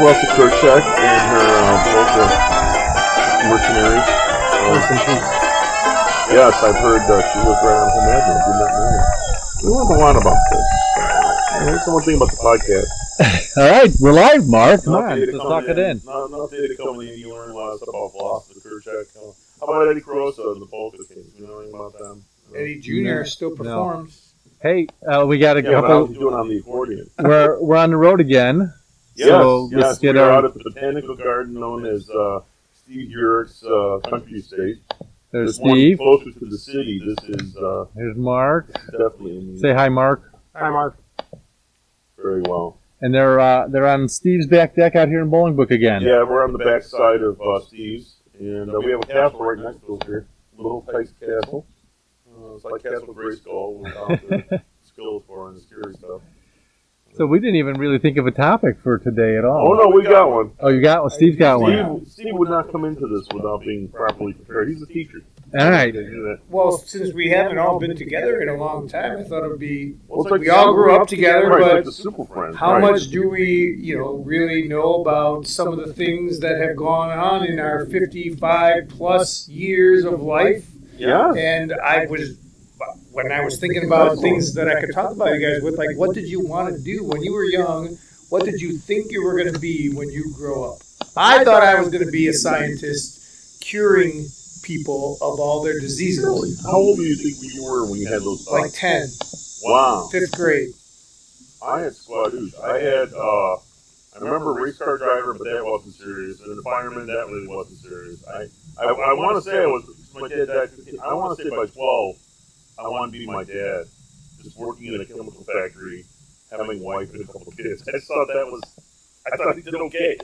Melissa Kurchak and her Folha mercenaries. Rest in peace. Yes, I've heard that she lived right on home avenue. I did not know that. We learned a lot about this. Here's the one thing about the podcast. All right, we're live, Mark. Come on, let's talk it in. Not data coming in. You learn a lot of stuff about philosophy, Kurchak. How about Eddie Caruso and the Folha de Chão? You know anything about them? Eddie Jr. still performs. Hey, we got to go. How's he doing on the accordion? We're on the road again. Yes, so yes, get we're out at the botanical garden known as Steve Yerk's country estate. There's Steve. One closer to the city. This is. Here's Mark. Definitely. Say hi, Mark. Hi, Mark. Very well. And they're on Steve's back deck out here in Bolingbrook again. Yeah, we're on the back side of Steve's, and we have a castle right next to us here, a little place castle. It's like Castle Grayskull without the skills for and scary stuff. So we didn't even really think of a topic for today at all. Oh, no, we got one. Oh, you got one? Steve's got one. Steve would not come into this without being properly prepared. He's a teacher. All right. Well, since we haven't all been together in a long time, I thought it would be... Well, like we all grew up together, right, but like how much do we really know about some of the things that have gone on in our 55-plus years of life? Yeah, and when I was thinking about things that I could talk about you guys with, like, what did you want to do when you were young? What did you think you were going to be when you grow up? I thought I was going to be a scientist curing people of all their diseases. Really? How old do you think you were when you had those thoughts? Like 10. Wow. 5th grade. I had squadouche. I remember a race car driver, but that wasn't serious. And a fireman, that really wasn't serious. I want to say I was... My dad died 15. I want to say by 12, I want to be my dad, just working in a chemical factory, having a wife and a couple of kids. I thought he did okay.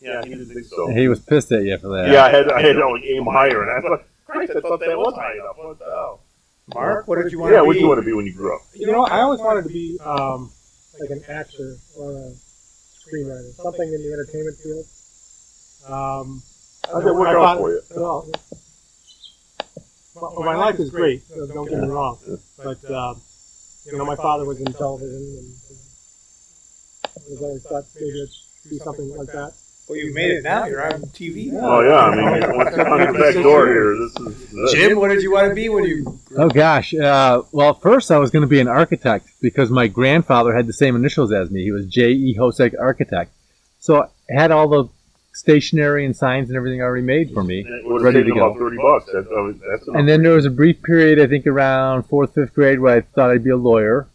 He didn't think so. He was pissed at you for that. Yeah, I had to aim higher, and I thought that was high enough. What the hell? Mark, what did you want to be? Yeah, what did you want to be when you grew up? I always wanted to be like an actor or a screenwriter, something in the entertainment field. How did it work out for you? Well, my life is great, so don't get me wrong. But, my father was in television, and I was always thought maybe I'd do something like that. Well, you've made it now. You're on TV. Yeah. Oh, yeah. I mean, what's on your back door here? This is Jim, what did you want to be when you grew up? Oh, gosh. Well, first I was going to be an architect because my grandfather had the same initials as me. He was J.E. Hosek Architect. So I had all the stationery and signs and everything already made for me, ready to go. About $30. And then there was a brief period, I think around 4th, 5th grade, where I thought I'd be a lawyer.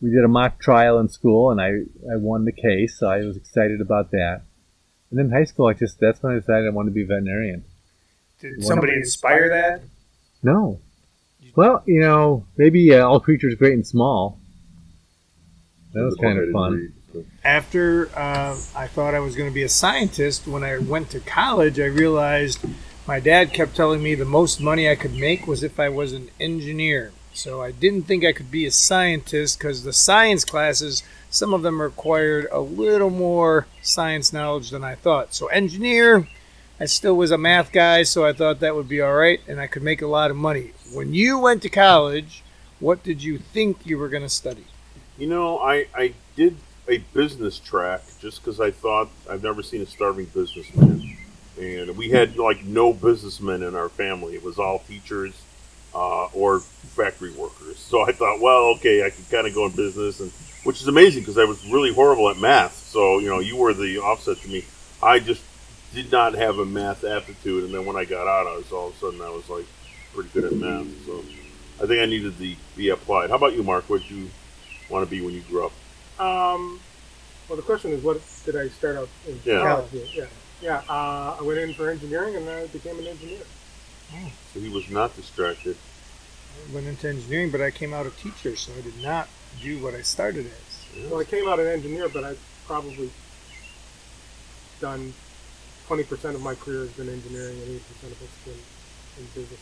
We did a mock trial in school, and I won the case, so I was excited about that. And then in high school, that's when I decided I wanted to be a veterinarian. Did somebody inspire that? No. Well, maybe All Creatures Great and Small. That was kind of fun. After I thought I was going to be a scientist, when I went to college, I realized my dad kept telling me the most money I could make was if I was an engineer. So I didn't think I could be a scientist because the science classes, some of them required a little more science knowledge than I thought. So engineer, I still was a math guy, so I thought that would be all right, and I could make a lot of money. When you went to college, what did you think you were going to study? I did a business track just because I thought I've never seen a starving businessman, and we had like no businessmen in our family. It was all teachers or factory workers. So I thought, well, okay, I could kind of go in business, and which is amazing because I was really horrible at math. So you were the offset to me. I just did not have a math aptitude, and then when I got out, I was like pretty good at math. So I think I needed to be applied. How about you, Mark? What did you want to be when you grew up? Well, the question is, what did I start out in college? I went in for engineering, and I became an engineer. Oh. So he was not distracted. I went into engineering, but I came out a teacher, so I did not do what I started as. Yes. Well, I came out an engineer, but I've probably done 20% of my career has been engineering, and 80% of it's been in business.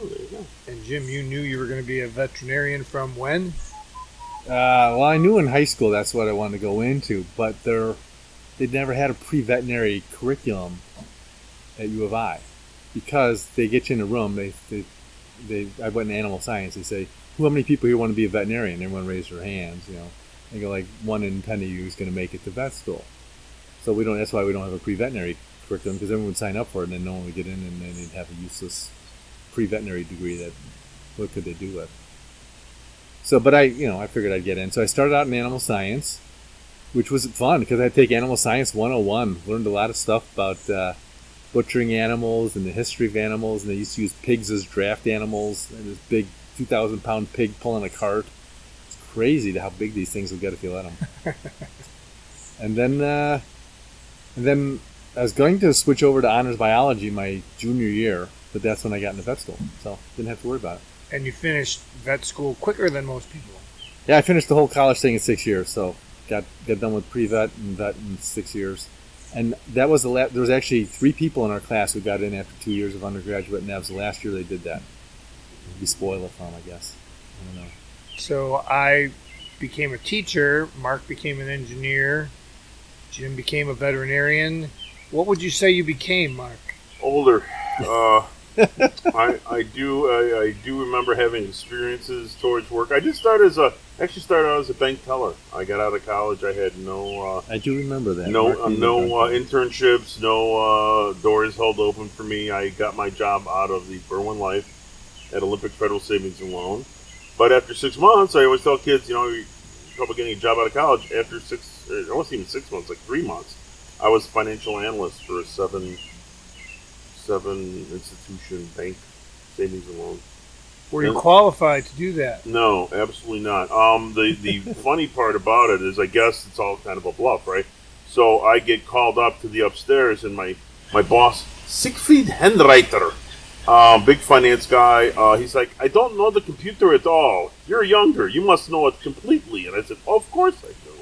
Oh, there you go. And Jim, you knew you were going to be a veterinarian from when? Well, I knew in high school that's what I wanted to go into, but they'd never had a pre-veterinary curriculum at U of I because they get you in a room. I went in animal science. They say, "How many people here want to be a veterinarian?" Everyone raised their hands. They go like 1 in 10 of you is going to make it to vet school. So we don't. That's why we don't have a pre-veterinary curriculum, because everyone would sign up for it, and then no one would get in, and then they'd have a useless pre-veterinary degree that what could they do with? So, but I figured I'd get in. So I started out in animal science, which was fun because I'd take Animal Science 101, learned a lot of stuff about butchering animals and the history of animals, and they used to use pigs as draft animals, and this big 2,000-pound pig pulling a cart. It's crazy how big these things would get if you let them. And then I was going to switch over to honors biology my junior year, but that's when I got into vet school, so didn't have to worry about it. And you finished vet school quicker than most people. Yeah, I finished the whole college thing in 6 years, so got done with pre-vet and vet in 6 years. And that was there was actually 3 people in our class who got in after 2 years of undergraduate, and that was the last year they did that. It'd be spoiler for them, I guess. I don't know. So I became a teacher. Mark became an engineer. Jim became a veterinarian. What would you say you became, Mark? Older. I do remember having experiences towards work. I did started out as a bank teller. I got out of college. I had no. I do remember that. No internships. No doors held open for me. I got my job out of the Berwyn Life at Olympic Federal Savings and Loan. But after 6 months, I always tell kids, you're trouble getting a job out of college. After 6, it wasn't even 6 months, like 3 months, I was a financial analyst for a seven institution bank savings and loan. Were you qualified to do that? No, absolutely not. The funny part about it is, I guess it's all kind of a bluff, right? So I get called up to the upstairs, and my boss, Siegfried Henreiter, big finance guy, he's like, I don't know the computer at all. You're younger. You must know it completely. And I said, oh, of course I do.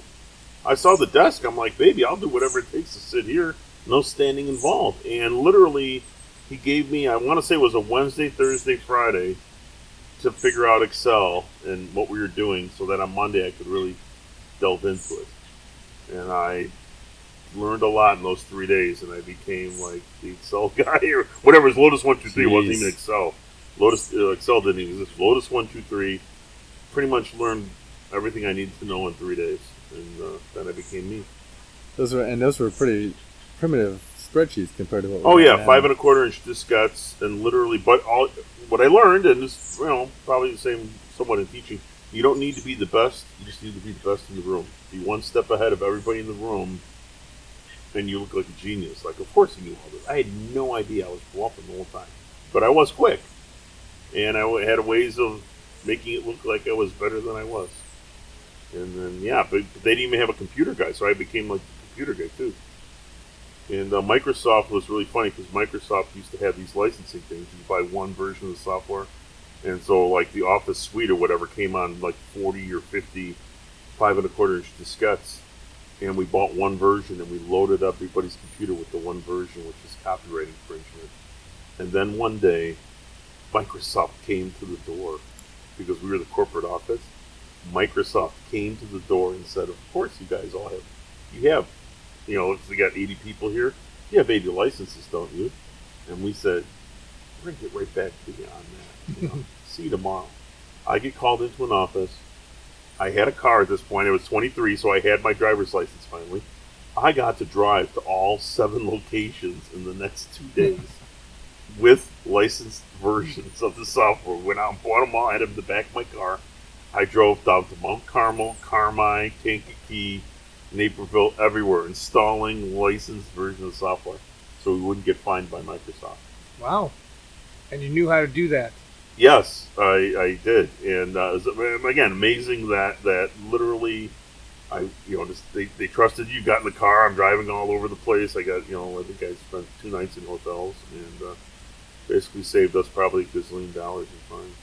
I saw the desk. I'm like, baby, I'll do whatever it takes to sit here. No standing involved. And literally, he gave me, I want to say it was a Wednesday, Thursday, Friday, to figure out Excel and what we were doing so that on Monday I could really delve into it. And I learned a lot in those 3 days, and I became like the Excel guy or whatever. It was Lotus 1-2-3. It wasn't even Excel. Excel didn't exist. Lotus 1-2-3. Pretty much learned everything I needed to know in 3 days. And then I became me. Those were pretty primitive spreadsheets compared to what we had. 5 1/4 inch diskettes, and literally, but all what I learned, and this, probably the same somewhat in teaching, you don't need to be the best, you just need to be the best in the room. Be one step ahead of everybody in the room, and you look like a genius. Like, of course I knew all this. I had no idea. I was bluffing the whole time. But I was quick, and I had ways of making it look like I was better than I was. And then, but they didn't even have a computer guy, so I became like the computer guy, too. And Microsoft was really funny because Microsoft used to have these licensing things. You buy one version of the software. And so, like, the Office Suite or whatever came on, like, 40 or 50 5 1/4 inch diskettes. And we bought one version, and we loaded up everybody's computer with the one version, which is copyright infringement. And then one day, Microsoft came to the door because we were the corporate office. Microsoft came to the door and said, of course you guys all have, if we got 80 people here, you have 80 licenses, don't you? And we said, we're going to get right back to you on that. See you tomorrow. I get called into an office. I had a car at this point. I was 23, so I had my driver's license finally. I got to drive to all 7 locations in the next 2 days with licensed versions of the software. Went out and bought them all. I had them in the back of my car. I drove down to Mount Carmel, Carmi, Kankakee, Naperville, everywhere, installing licensed versions of software so we wouldn't get fined by Microsoft. Wow. And you knew how to do that. Yes, I did. And again, amazing that literally they trusted you, got in the car, I'm driving all over the place. I got, I think I spent 2 nights in hotels and basically saved us probably $1 gazillion in fines.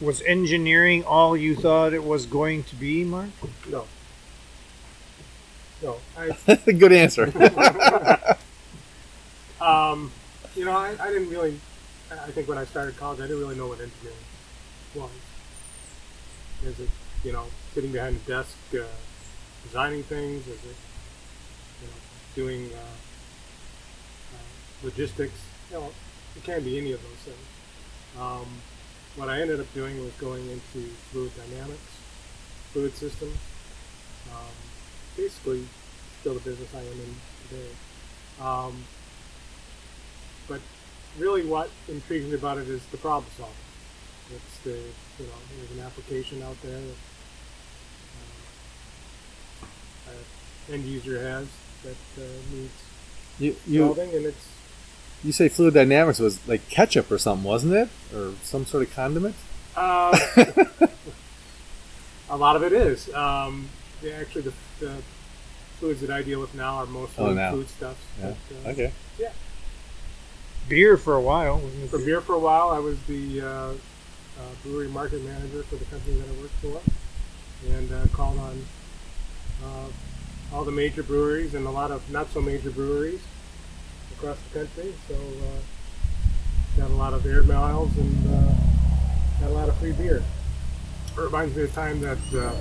Was engineering all you thought it was going to be, Mark? No, good answer. I didn't really. I think when I started college, I didn't really know what engineering was. Is it, sitting behind a desk, designing things? Is it, doing logistics? It can be any of those things. What I ended up doing was going into fluid dynamics, fluid systems. Basically, still the business I am in do. But really what intrigues me about it is the problem solving. It's the, you know, there's an application out there that an end user has that needs solving, and it's... You say fluid dynamics was like ketchup or something, wasn't it? Or some sort of condiment? A lot of it is. Actually, the fluids that I deal with now are mostly food stuffs. Yeah. But, yeah. Beer for a while. For beer for a while, I was the brewery market manager for the company that I worked for, and called on all the major breweries and a lot of not so major breweries across the country, so got a lot of air miles and got a lot of free beer. It reminds me of the time that I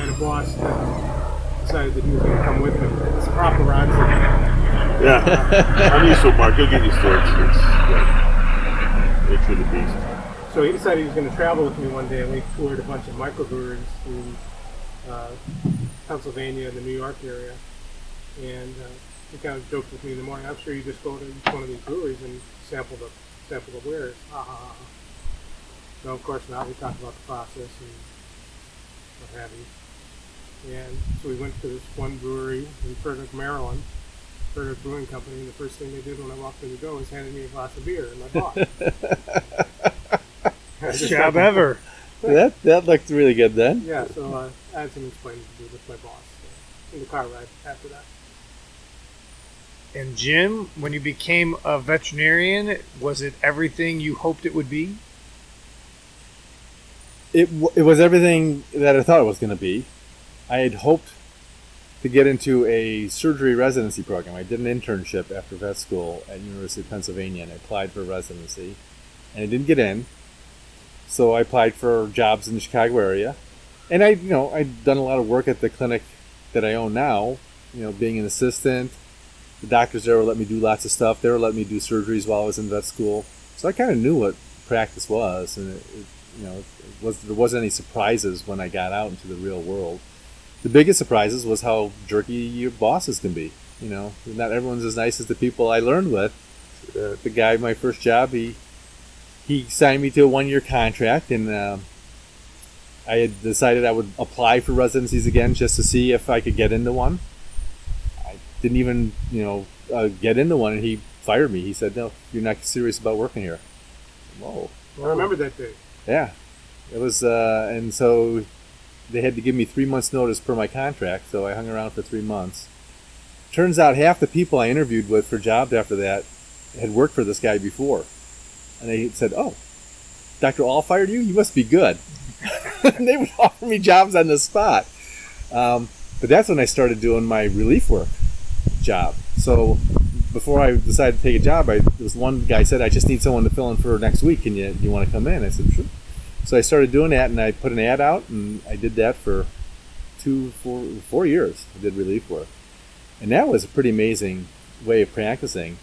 had a boss that decided that he was going to come with me. It's a proper ride. Yeah, I need so Mark, he'll give you storage. It's really beast. So he decided he was going to travel with me one day, and we toured a bunch of microbreweries in Pennsylvania and the New York area, and he kind of joked with me in the morning, I'm sure you just go to each one of these breweries and sample the wares. So of course now we talk about the process and what have you. And so we went to this one brewery in Frederick, Maryland, Frederick Brewing Company, and the first thing they did when I walked in the door was handed me a glass of beer and my boss. Best job ever. That looked really good then. Yeah, so I had some explaining to do with my boss in the car ride after that. And Jim, when you became a veterinarian, was it everything you hoped it would be? It was everything that I thought it was going to be. I had hoped to get into a surgery residency program. I did an internship after vet school at University of Pennsylvania, and I applied for residency, and I didn't get in. So I applied for jobs in the Chicago area, and I'd done a lot of work at the clinic that I own now. Being an assistant. The doctors there would let me do lots of stuff. They were letting me do surgeries while I was in vet school. So I kind of knew what practice was, and there wasn't any surprises when I got out into the real world. The biggest surprises was how jerky your bosses can be. Not everyone's as nice as the people I learned with. The guy, my first job, he signed me to a one-year contract, and I had decided I would apply for residencies again just to see if I could get into one. Didn't even get into one, and he fired me. He said, "No, you're not serious about working here." Whoa. I remember that day. Yeah, it was, and so they had to give me 3 months' notice per my contract. So I hung around for 3 months. Turns out half the people I interviewed with for jobs after that had worked for this guy before, and they said, "Oh, Dr. All fired you? You must be good." And they would offer me jobs on the spot. But that's when I started doing my relief work. Job. So before I decided to take a job, there was one guy said, "I just need someone to fill in for next week, and you want to come in?" I said, "Sure." So I started doing that, and I put an ad out, and I did that for 4 years. I did relief work, and that was a pretty amazing way of practicing,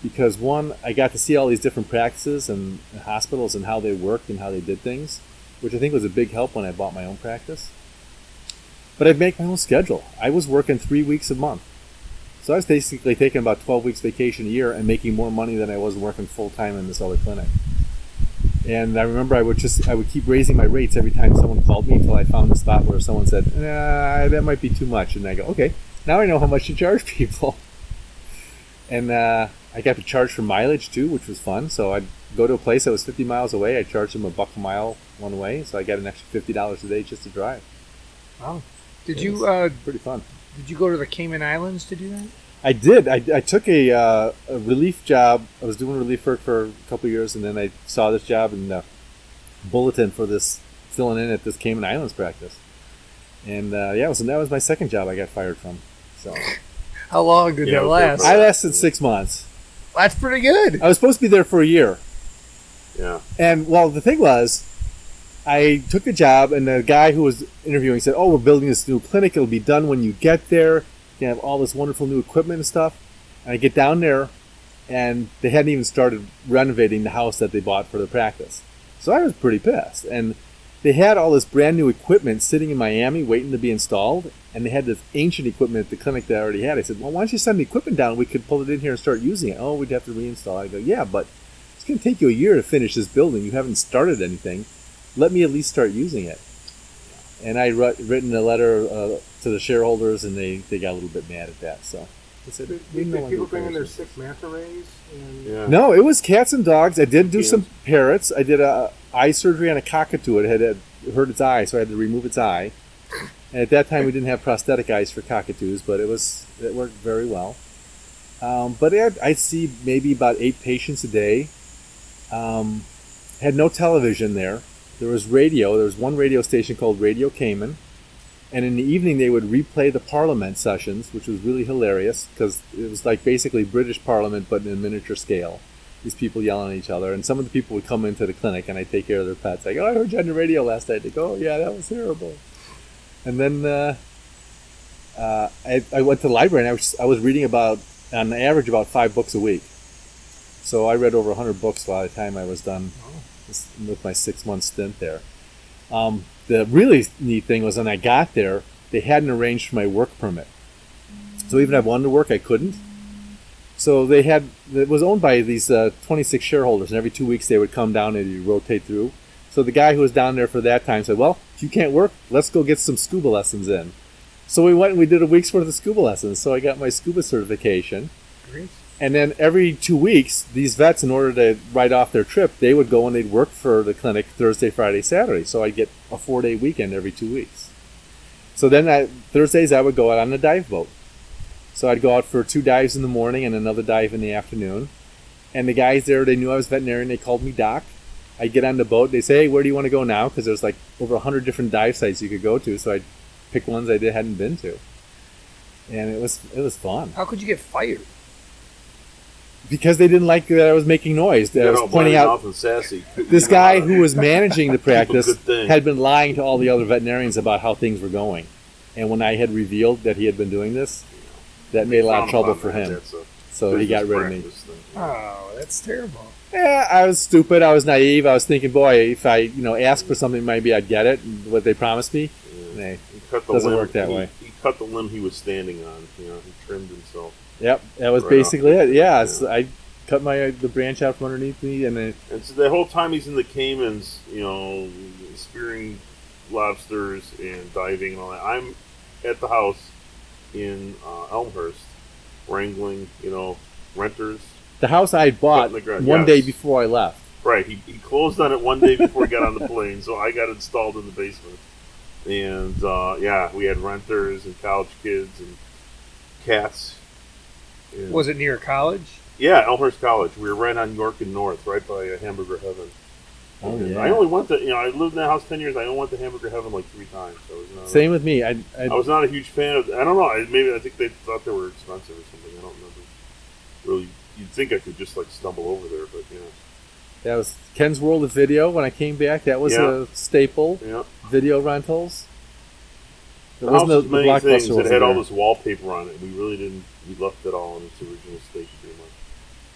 because one, I got to see all these different practices and hospitals and how they worked and how they did things, which I think was a big help when I bought my own practice. But I'd make my own schedule. I was working 3 weeks a month. So I was basically taking about 12 weeks vacation a year and making more money than I was working full-time in this other clinic. And I remember I would keep raising my rates every time someone called me until I found a spot where someone said, that might be too much. And I go, okay, now I know how much to charge people. And I got to charge for mileage too, which was fun. So I'd go to a place that was 50 miles away. I charged them $1 a mile one way. So I got an extra $50 a day just to drive. Wow. Pretty fun. Did you go to the Cayman Islands to do that? I did. I took a relief job. I was doing relief work for a couple of years, and then I saw this job in the bulletin for this filling in at this Cayman Islands practice. And so that was my second job I got fired from. So, how long did that last? I lasted 6 months. That's pretty good. I was supposed to be there for a year. Yeah. And the thing was, I took the job, and the guy who was interviewing said, "Oh, we're building this new clinic. It'll be done when you get there. You have all this wonderful new equipment and stuff." And I get down there, and they hadn't even started renovating the house that they bought for the practice. So I was pretty pissed. And They had all this brand new equipment sitting in Miami waiting to be installed, and they had this ancient equipment at the clinic they already had. I said, well, why don't you send the equipment down? We could pull it in here and start using it. Oh, we'd have to reinstall it. I go, yeah, but it's going to take you a year to finish this building. You haven't started anything. Let me at least start using it. And I written a letter to the shareholders, and they got a little bit mad at that. So I said, did people bring in their sick manta rays? Yeah. No, it was cats and dogs. I did do some parrots. I did a eye surgery on a cockatoo. It had hurt its eye, so I had to remove its eye. And at that time, we didn't have prosthetic eyes for cockatoos, but it worked very well. But I see maybe about 8 patients a day. Had no television there. There was radio. There was one radio station called Radio Cayman. And in the evening, they would replay the Parliament sessions, which was really hilarious because it was like basically British Parliament, but in a miniature scale. These people yelling at each other. And some of the people would come into the clinic, and I'd take care of their pets. I go, I heard you on the radio last night. They go, oh, yeah, that was terrible. And then I went to the library, and I was reading about, on average, about 5 books a week. So I read over 100 books by the time I was done with my 6-month stint there. The really neat thing was when I got there, they hadn't arranged for my work permit. So even if I wanted to work, I couldn't. So it was owned by these 26 shareholders, and every 2 weeks they would come down and rotate through. So the guy who was down there for that time said, well, if you can't work, let's go get some scuba lessons in. So we went and we did a week's worth of scuba lessons. So I got my scuba certification. Great. And then every 2 weeks, these vets, in order to write off their trip, they would go and they'd work for the clinic Thursday, Friday, Saturday. So I'd get a 4-day weekend every 2 weeks. So then Thursdays I would go out on the dive boat. So I'd go out for 2 dives in the morning and another dive in the afternoon. And the guys there, they knew I was veterinarian. They called me Doc. I'd get on the boat. They say, hey, where do you want to go now? Because there's like over 100 different dive sites you could go to. So I'd pick ones I hadn't been to. And it was fun. How could you get fired? Because they didn't like that I was making noise. That I was pointing out this guy who was managing the practice had been lying to all the other veterinarians about how things were going. And when I had revealed that he had been doing this, that made a lot of trouble for him. So he got rid of me. Oh, that's terrible. Yeah, I was stupid. I was naive. I was thinking, boy, if I ask for something, maybe I'd get it, what they promised me. Yeah. It doesn't work that way. He cut the limb he was standing on. He trimmed himself. Yep, that was basically it. Yeah, so I cut the branch out from underneath me, and so the whole time he's in the Caymans, spearing lobsters and diving and all that. I'm at the house in Elmhurst, wrangling, renters. The house I had bought one day before I left. Right, he closed on it one day before he got on the plane, so I got installed in the basement, and we had renters and college kids and cats. Yeah. Was it near college? Yeah, Elmhurst College. We were right on York and North, right by Hamburger Heaven. Oh, yeah. I only went to, I lived in that house 10 years. I only went to Hamburger Heaven like 3 times. Same with me. I was not a huge fan of. I don't know. I think they thought they were expensive or something. I don't remember. Really, you'd think I could just like stumble over there, but yeah. That was Ken's World of Video when I came back. That was a staple. Yeah. Video rentals. There wasn't the many things that had all this wallpaper on it. We really didn't. We left it all in its original state pretty much.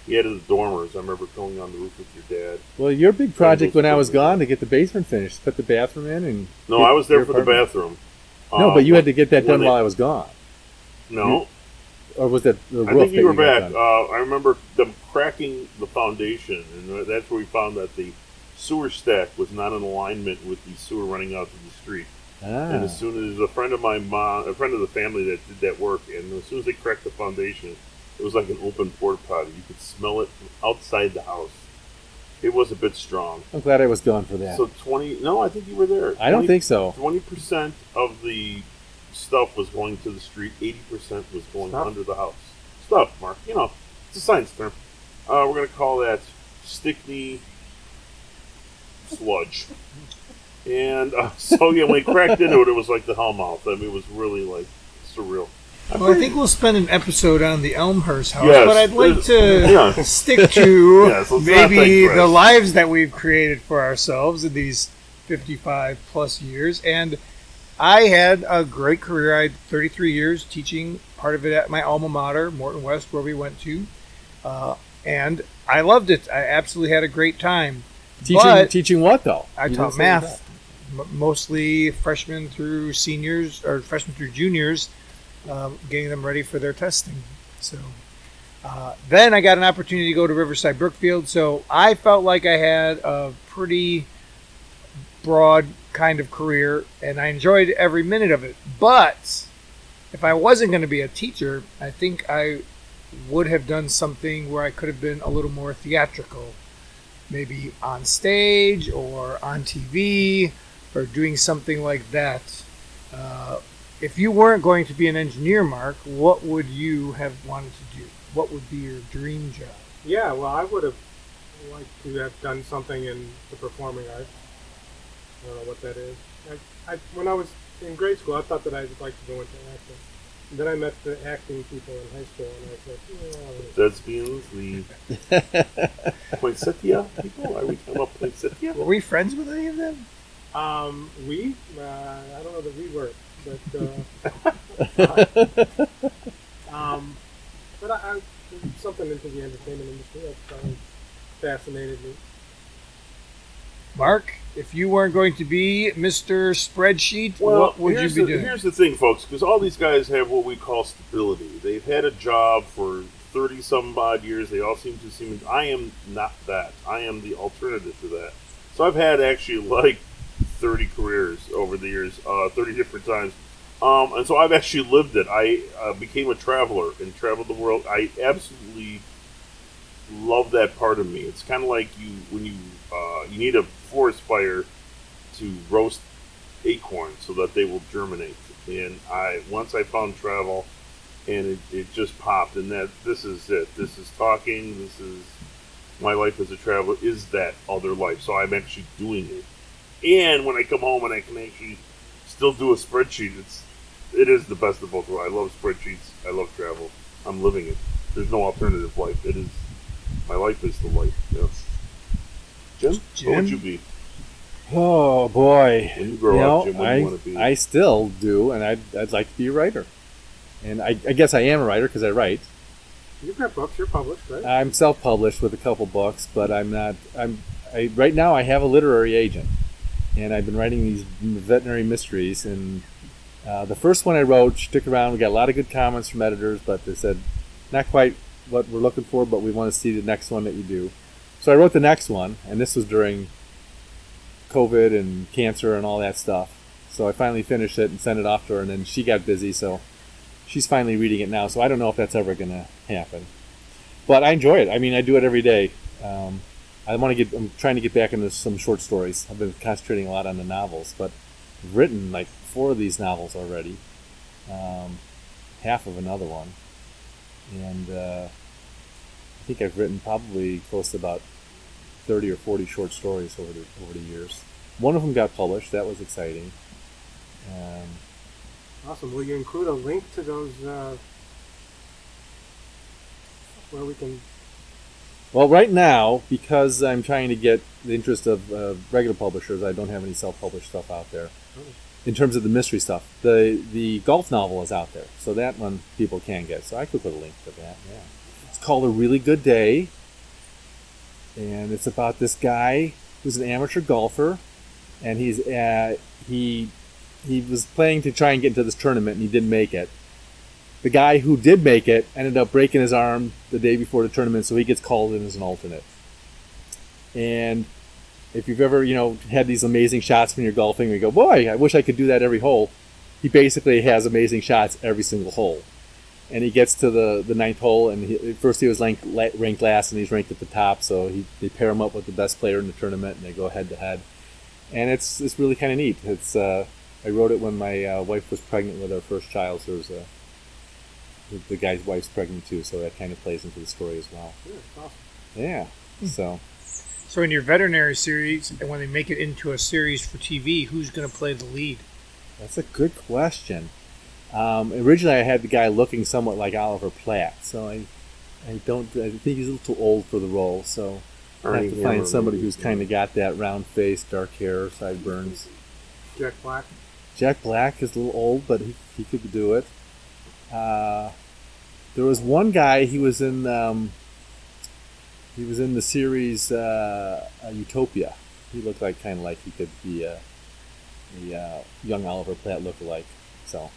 We had it as dormers. I remember going on the roof with your dad. Well, your big project when I was gone to get the basement finished, put the bathroom in, and no, I was there for the bathroom. No, but you had to get that done while I was gone. No, or was that the roof? I think you were back. I remember them cracking the foundation, and that's where we found that the sewer stack was not in alignment with the sewer running out to the street. Ah. And as soon as a friend of the family that did that work, and as soon as they cracked the foundation, it was like an open porta potty. You could smell it from outside the house. It was a bit strong. I'm glad I was gone for that. So I think you were there. I don't think so. 20% of the stuff was going to the street. 80% was going under the house. Stuff, Mark. It's a science term. We're going to call that Stickney Sludge. And when we cracked into it, it was like the Hellmouth. I mean, it was really like surreal. I think we'll spend an episode on the Elmhurst house, but I'd like to stick to maybe the lives that we've created for ourselves in these 55 plus years. And I had a great career. I had 33 years teaching, part of it at my alma mater, Morton West, where we went to. And I loved it. I absolutely had a great time. Teaching what, though? I taught math. mostly freshmen through seniors, or freshmen through juniors, getting them ready for their testing. So then I got an opportunity to go to Riverside Brookfield. So I felt like I had a pretty broad kind of career, and I enjoyed every minute of it. But if I wasn't going to be a teacher, I think I would have done something where I could have been a little more theatrical, maybe on stage or on TV or doing something like that. If you weren't going to be an engineer, Mark, what would you have wanted to do? What would be your dream job? Yeah, well, I would have liked to have done something in the performing arts. I don't know what that is. I when I was in grade school, I thought that I'd like to go into acting. And then I met the acting people in high school, and I said, the Dudsfields, the Poinsettia people? Are we talking about Poinsettia? Were we friends with any of them? I don't know that we were, but But I something into the entertainment industry that fascinated me. Mark, if you weren't going to be Mr. Spreadsheet, what would you be doing? Here's the thing, folks, because all these guys have what we call stability. They've had a job for 30-some-odd years. They all seem... I am not that. I am the alternative to that. So I've had actually, 30 careers over the years, 30 different times. And so I've actually lived it. I became a traveler and traveled the world. I absolutely love that part of me. It's kind of like you need a forest fire to roast acorns so that they will germinate. And once I found travel, and it just popped. And this is it. This is talking. This is my life as a traveler. Is that other life? So I'm actually doing it. And when I come home and I can actually still do a spreadsheet, it is the best of both worlds. I love spreadsheets. I love travel. I'm living it. There's no alternative life. It is my life is the life. Yes. Jim, what would you be? Oh boy! When you grow up, Jim, what do you want to be? I still do, and I'd like to be a writer. And I guess I am a writer because I write. You've got books. You're published, right? I'm self-published with a couple books, but I'm not. Right now I have a literary agent, and I've been writing these veterinary mysteries. And the first one I wrote stuck around. We got a lot of good comments from editors, but they said not quite what we're looking for, but we want to see the next one that you do. So I wrote the next one, and this was during COVID and cancer and all that stuff. So I finally finished it and sent it off to her, and then she got busy, so she's finally reading it now. So I don't know if that's ever going to happen. But I enjoy it. I mean, I do it every day. I'm trying to get back into some short stories. I've been concentrating a lot on the novels, but I've written 4 of these novels already, half of another one. And I think I've written probably close to about 30 or 40 short stories over the years. One of them got published. That was exciting. Awesome. Will you include a link to those where we can... Well, right now, because I'm trying to get the interest of regular publishers, I don't have any self-published stuff out there. Okay. In terms of the mystery stuff, the golf novel is out there, so that one people can get. So I could put a link to that, yeah. It's called A Really Good Day, and it's about this guy who's an amateur golfer, and he was playing to try and get into this tournament, and he didn't make it. The guy who did make it ended up breaking his arm the day before the tournament, so he gets called in as an alternate. And if you've ever, had these amazing shots when you're golfing, and you go, boy, I wish I could do that every hole. He basically has amazing shots every single hole. And he gets to the ninth hole, and at first he was ranked last, and he's ranked at the top. So they pair him up with the best player in the tournament, and they go head to head. And it's really kind of neat. It's I wrote it when my wife was pregnant with our first child. So there's the guy's wife's pregnant too, so that kind of plays into the story as well. Yeah, it's awesome. Yeah, so in your veterinary series, and when they make it into a series for TV, who's going to play the lead? That's a good question. Originally, I had the guy looking somewhat like Oliver Platt, so I think he's a little too old for the role. So I have to find somebody who's kind of got that round face, dark hair, sideburns. Jack Black. Jack Black is a little old, but he could do it. There was one guy. He was in the series Utopia. He looked like he could be the young Oliver Platt lookalike. So,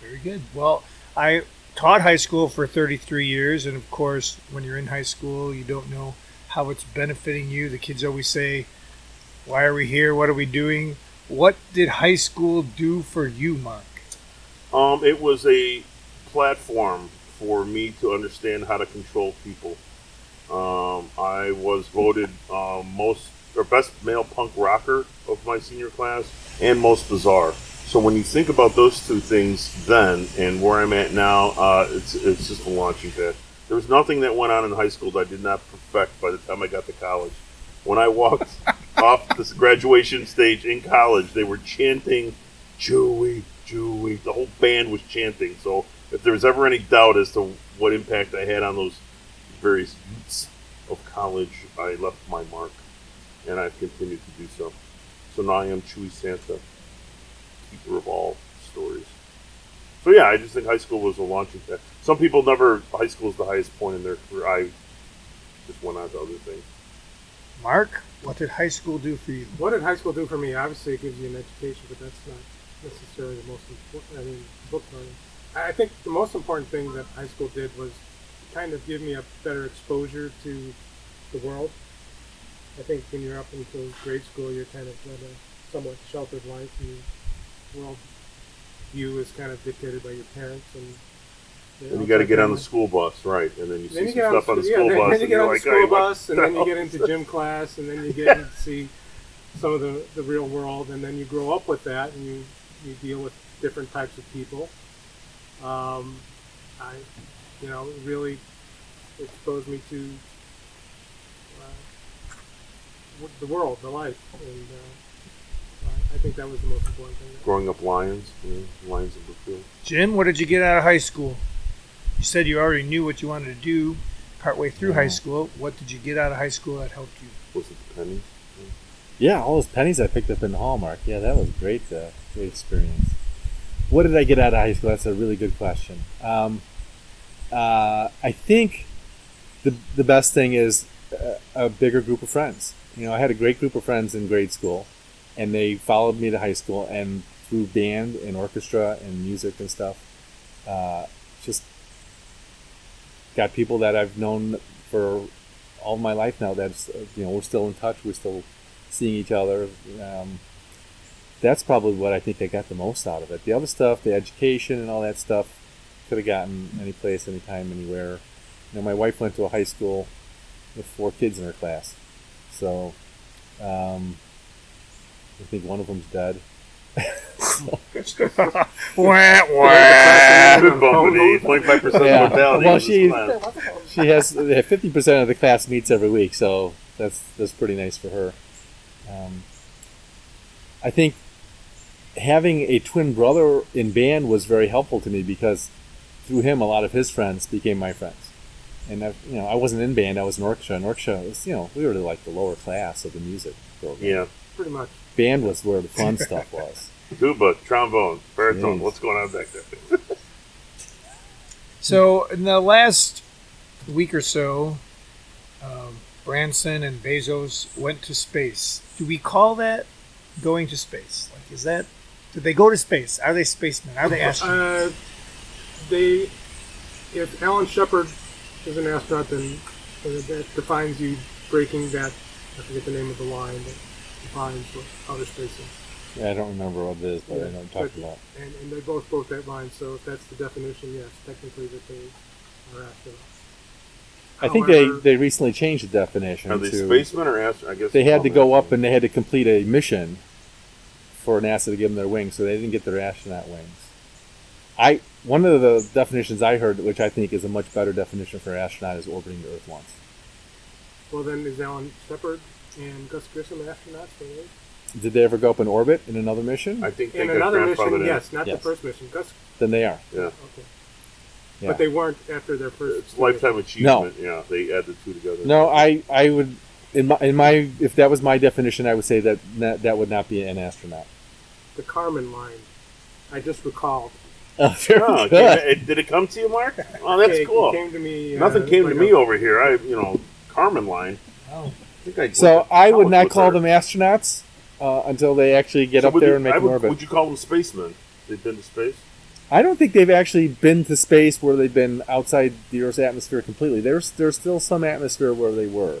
very good. Well, I taught high school for 33 years, and of course, when you're in high school, you don't know how it's benefiting you. The kids always say, "Why are we here? What are we doing?" What did high school do for you, Mark? It was a platform for me to understand how to control people. I was voted best male punk rocker of my senior class and most bizarre. So when you think about those two things then and where I'm at now, it's just a launching pad. There was nothing that went on in high school that I did not perfect by the time I got to college. When I walked off this graduation stage in college, they were chanting, "Chewie, Chewie." The whole band was chanting. So if there was ever any doubt as to what impact I had on those various youths of college, I left my mark, and I've continued to do so. So now I am Chewie Santa, keeper of all stories. So yeah, I just think high school was a launching pad. Some people never, high school is the highest point in their career. I just went on to other things. Mark, what did high school do for you? What did high school do for me? Obviously, it gives you an education, but that's not necessarily the most important. I mean, book learning. I think the most important thing that high school did was kind of give me a better exposure to the world. I think when you're up until grade school, you're kind of led a somewhat sheltered life. Your world view is kind of dictated by your parents, and you got to get on the school bus, right? And then you see some stuff on the school bus. Then you get on the school bus, and then you get into gym class, and then you get to see some of the real world, and then you grow up with that, and you deal with different types of people. It really exposed me to the world, the life, and I think that was the most important thing. Growing up Lions, Lions of Brookfield. Jim, what did you get out of high school? You said you already knew what you wanted to do partway through high school. What did you get out of high school that helped you? Was it the pennies? Yeah, all those pennies I picked up in Hallmark. Yeah, that was great, great experience. What did I get out of high school? That's a really good question. I think the best thing is a bigger group of friends. You know, I had a great group of friends in grade school, and they followed me to high school, and through band and orchestra and music and stuff, just got people that I've known for all my life now. That's, we're still in touch. We're still seeing each other. That's probably what I think I got the most out of it. The other stuff, the education and all that stuff, could have gotten any place, any time, anywhere. My wife went to a high school with 4 kids in her class. So, I think one of them's dead. Well, she has 50% of the class meets every week, so that's pretty nice for her. I think having a twin brother in band was very helpful to me, because through him, a lot of his friends became my friends. And I wasn't in band; I was in orchestra. And orchestra was, we were like the lower class of the music program. Yeah, pretty much. Band was where the fun stuff was. Tuba, trombone, baritone. Yes. What's going on back there? So in the last week or so, Branson and Bezos went to space. Do we call that going to space? Like, is that? Did they go to space? Are they spacemen? Are they astronauts? If Alan Shepard is an astronaut, then that defines you breaking that. I forget the name of the line. But lines with outer space. Yeah, I don't remember what it is, but I know I'm talking about. And they both broke that line, so if that's the definition, yes, technically that they are astronauts. I think they recently changed the definition. Are they spacemen or astronauts? I guess they had to go up and they had to complete a mission for NASA to give them their wings, so they didn't get their astronaut wings. One of the definitions I heard, which I think is a much better definition for astronaut, is orbiting the Earth once. Well, then is Alan Shepard and Gus Grissom astronauts, right? Did they ever go up in orbit in another mission? I think in another mission, yes, not the first mission. Gus. Then they are. Yeah. Okay. Yeah. But they weren't after their first. It's lifetime achievement. No. Yeah, they add the two together. No, I would in my if that was my definition, I would say that would not be an astronaut. The Karman line, I just recalled. Oh, did it come to you, Mark? Oh, that's cool. It came to me. Nothing came to me over here. Karman line. Oh. So I would not call them astronauts. until they actually get up there and make an orbit. Would you call them spacemen? They've been to space? I don't think they've actually been to space where they've been outside the Earth's atmosphere completely. There's still some atmosphere where they were.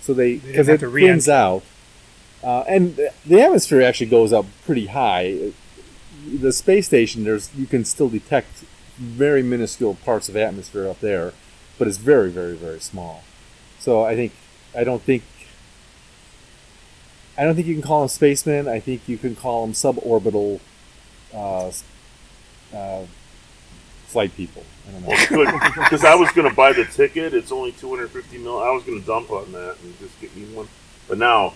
So they... Because it thins out. And the atmosphere actually goes up pretty high. The space station, you can still detect very minuscule parts of atmosphere up there, but it's very, very, very small. So I don't think you can call them spacemen. I think you can call them suborbital flight people. I don't know. Because I was going to buy the ticket. It's only $250 million. I was going to dump on that and just get me one. But now...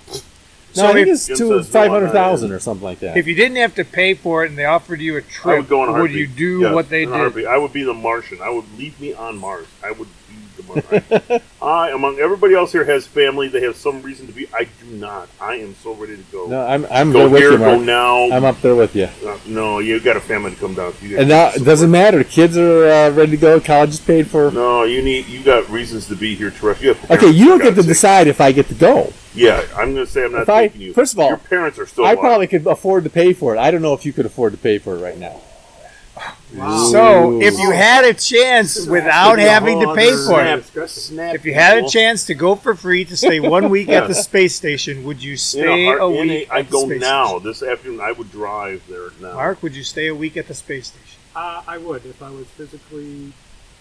No, so I think it's $500,000 or something like that. If you didn't have to pay for it and they offered you a trip, would you do what they did? I would be the Martian. I would leave me on Mars. I would be the Martian. I, among everybody else here, has family. They have some reason to be. I do not. I am so ready to go. No, I'm go there with you, Mark. Go now. I'm up there with you. No, you've got a family to come down. And that doesn't matter. Kids are ready to go. College is paid for. No, you got reasons to be here, Teresa. Okay, you don't get to decide if I get to go. Yeah, I'm going to say I'm not taking you. First of all, your parents are still alive. I probably could afford to pay for it. I don't know if you could afford to pay for it right now. Wow. So, if you had a chance without having to pay for it, if you had a chance to go for free to stay 1 week at the space station, would you stay a week at the space station? I'd go now. This afternoon, I would drive there now. Mark, would you stay a week at the space station? I would. If I was physically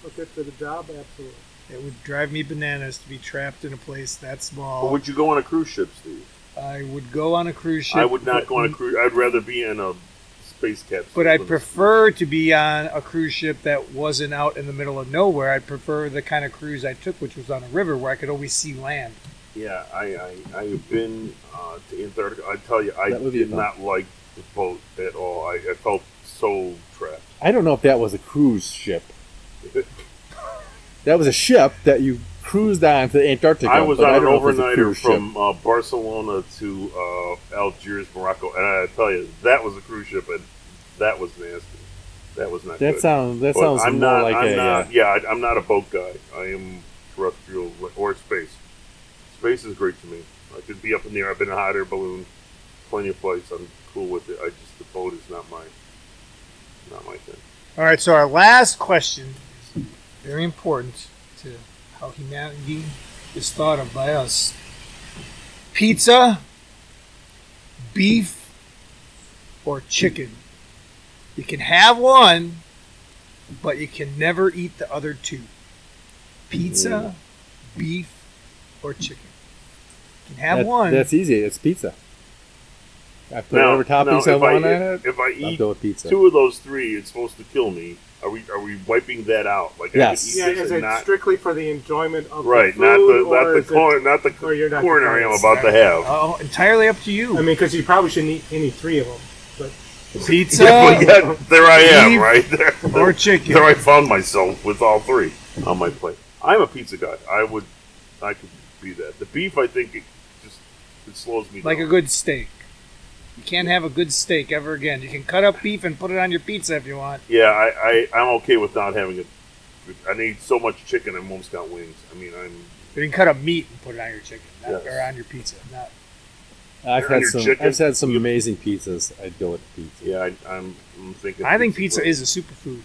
fit for the job, absolutely. It would drive me bananas to be trapped in a place that small. But would you go on a cruise ship, Steve? I would go on a cruise ship. I would not go on a cruise. I'd rather be in a space capsule. But I'd prefer to be on a cruise ship that wasn't out in the middle of nowhere. I'd prefer the kind of cruise I took, which was on a river where I could always see land. Yeah, I have been to Antarctica. I tell you, I did not like the boat at all. I felt so trapped. I don't know if that was a cruise ship. That was a ship that you cruised on to Antarctica. I was on an overnighter from Barcelona to Algiers, Morocco, and I tell you, that was a cruise ship, and that was nasty. That was not good. That sounds more like that. Yeah, I'm not a boat guy. I am terrestrial or space. Space is great to me. I could be up in the air. I've been in a hot air balloon, plenty of flights. I'm cool with it. The boat is not my thing. All right, so our last question. Very important to how humanity is thought of by us. Pizza, beef, or chicken? You can have one, but you can never eat the other two. Pizza, beef, or chicken? You can have one. That's easy. It's pizza. I put whatever toppings I want on it. If I eat two of those three, it's supposed to kill me. Are we wiping that out? Like, yes. Is it strictly for the enjoyment of the food? Not the culinary I'm about to have. Oh, entirely up to you. I mean, because you probably shouldn't eat any three of them. But pizza. There I am, right? Or chicken. There I found myself with all three on my plate. I'm a pizza guy. I could be that. The beef, I think, it slows me down. Like a good steak. You can't have a good steak ever again. You can cut up beef and put it on your pizza if you want. Yeah, I'm okay with not having it. I need so much chicken, I've almost got wings. I mean, you can cut up meat and put it on your chicken, or on your pizza. I've had some amazing pizzas. I'd go with the pizza. Yeah, I'm thinking. I think pizza is a superfood.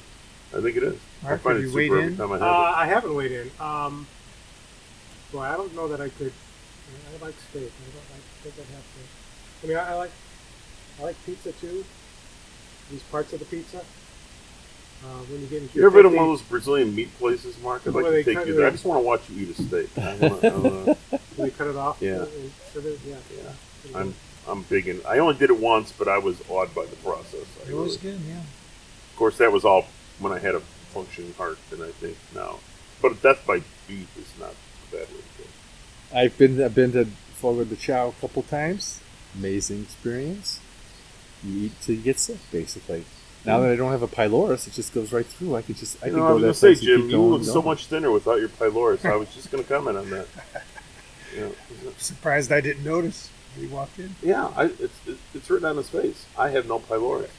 I think it is. Mark, have you weighed in? I haven't weighed in. Well, I don't know that I could. I like steak. I like. I like pizza, too. These parts of the pizza. When you get into ever been in one of those Brazilian meat places, Mark? I'd like to take you there. I just want to watch you eat a steak. When you cut it off? Yeah. Yeah. I'm big in... I only did it once, but I was awed by the process. It was good, yeah. Of course, that was all when I had a functioning heart, and I think now. But that's by beef is not a bad way to go. I've been to Folha de Chão a couple times. Amazing experience. You eat till you get sick, basically. Now that I don't have a pylorus, it just goes right through. I was going to say, Jim, you look so much thinner without your pylorus. I was just going to comment on that. I'm surprised I didn't notice when you walked in. Yeah, it's written on his face. I have no pylorus.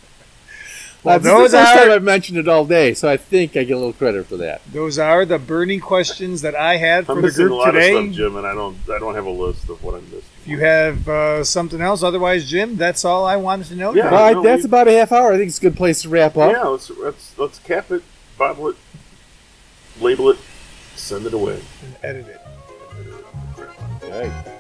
Well, that's the first time I've mentioned it all day, so I think I get a little credit for that. Those are the burning questions that I had for the group today. I'm missing a lot of stuff, Jim, and I don't have a list of what I missed. If you have something else? Otherwise, Jim, that's all I wanted to know. Yeah, no, that's about a half hour. I think it's a good place to wrap up. Yeah, let's cap it, bottle it, label it, send it away. And edit it. All right.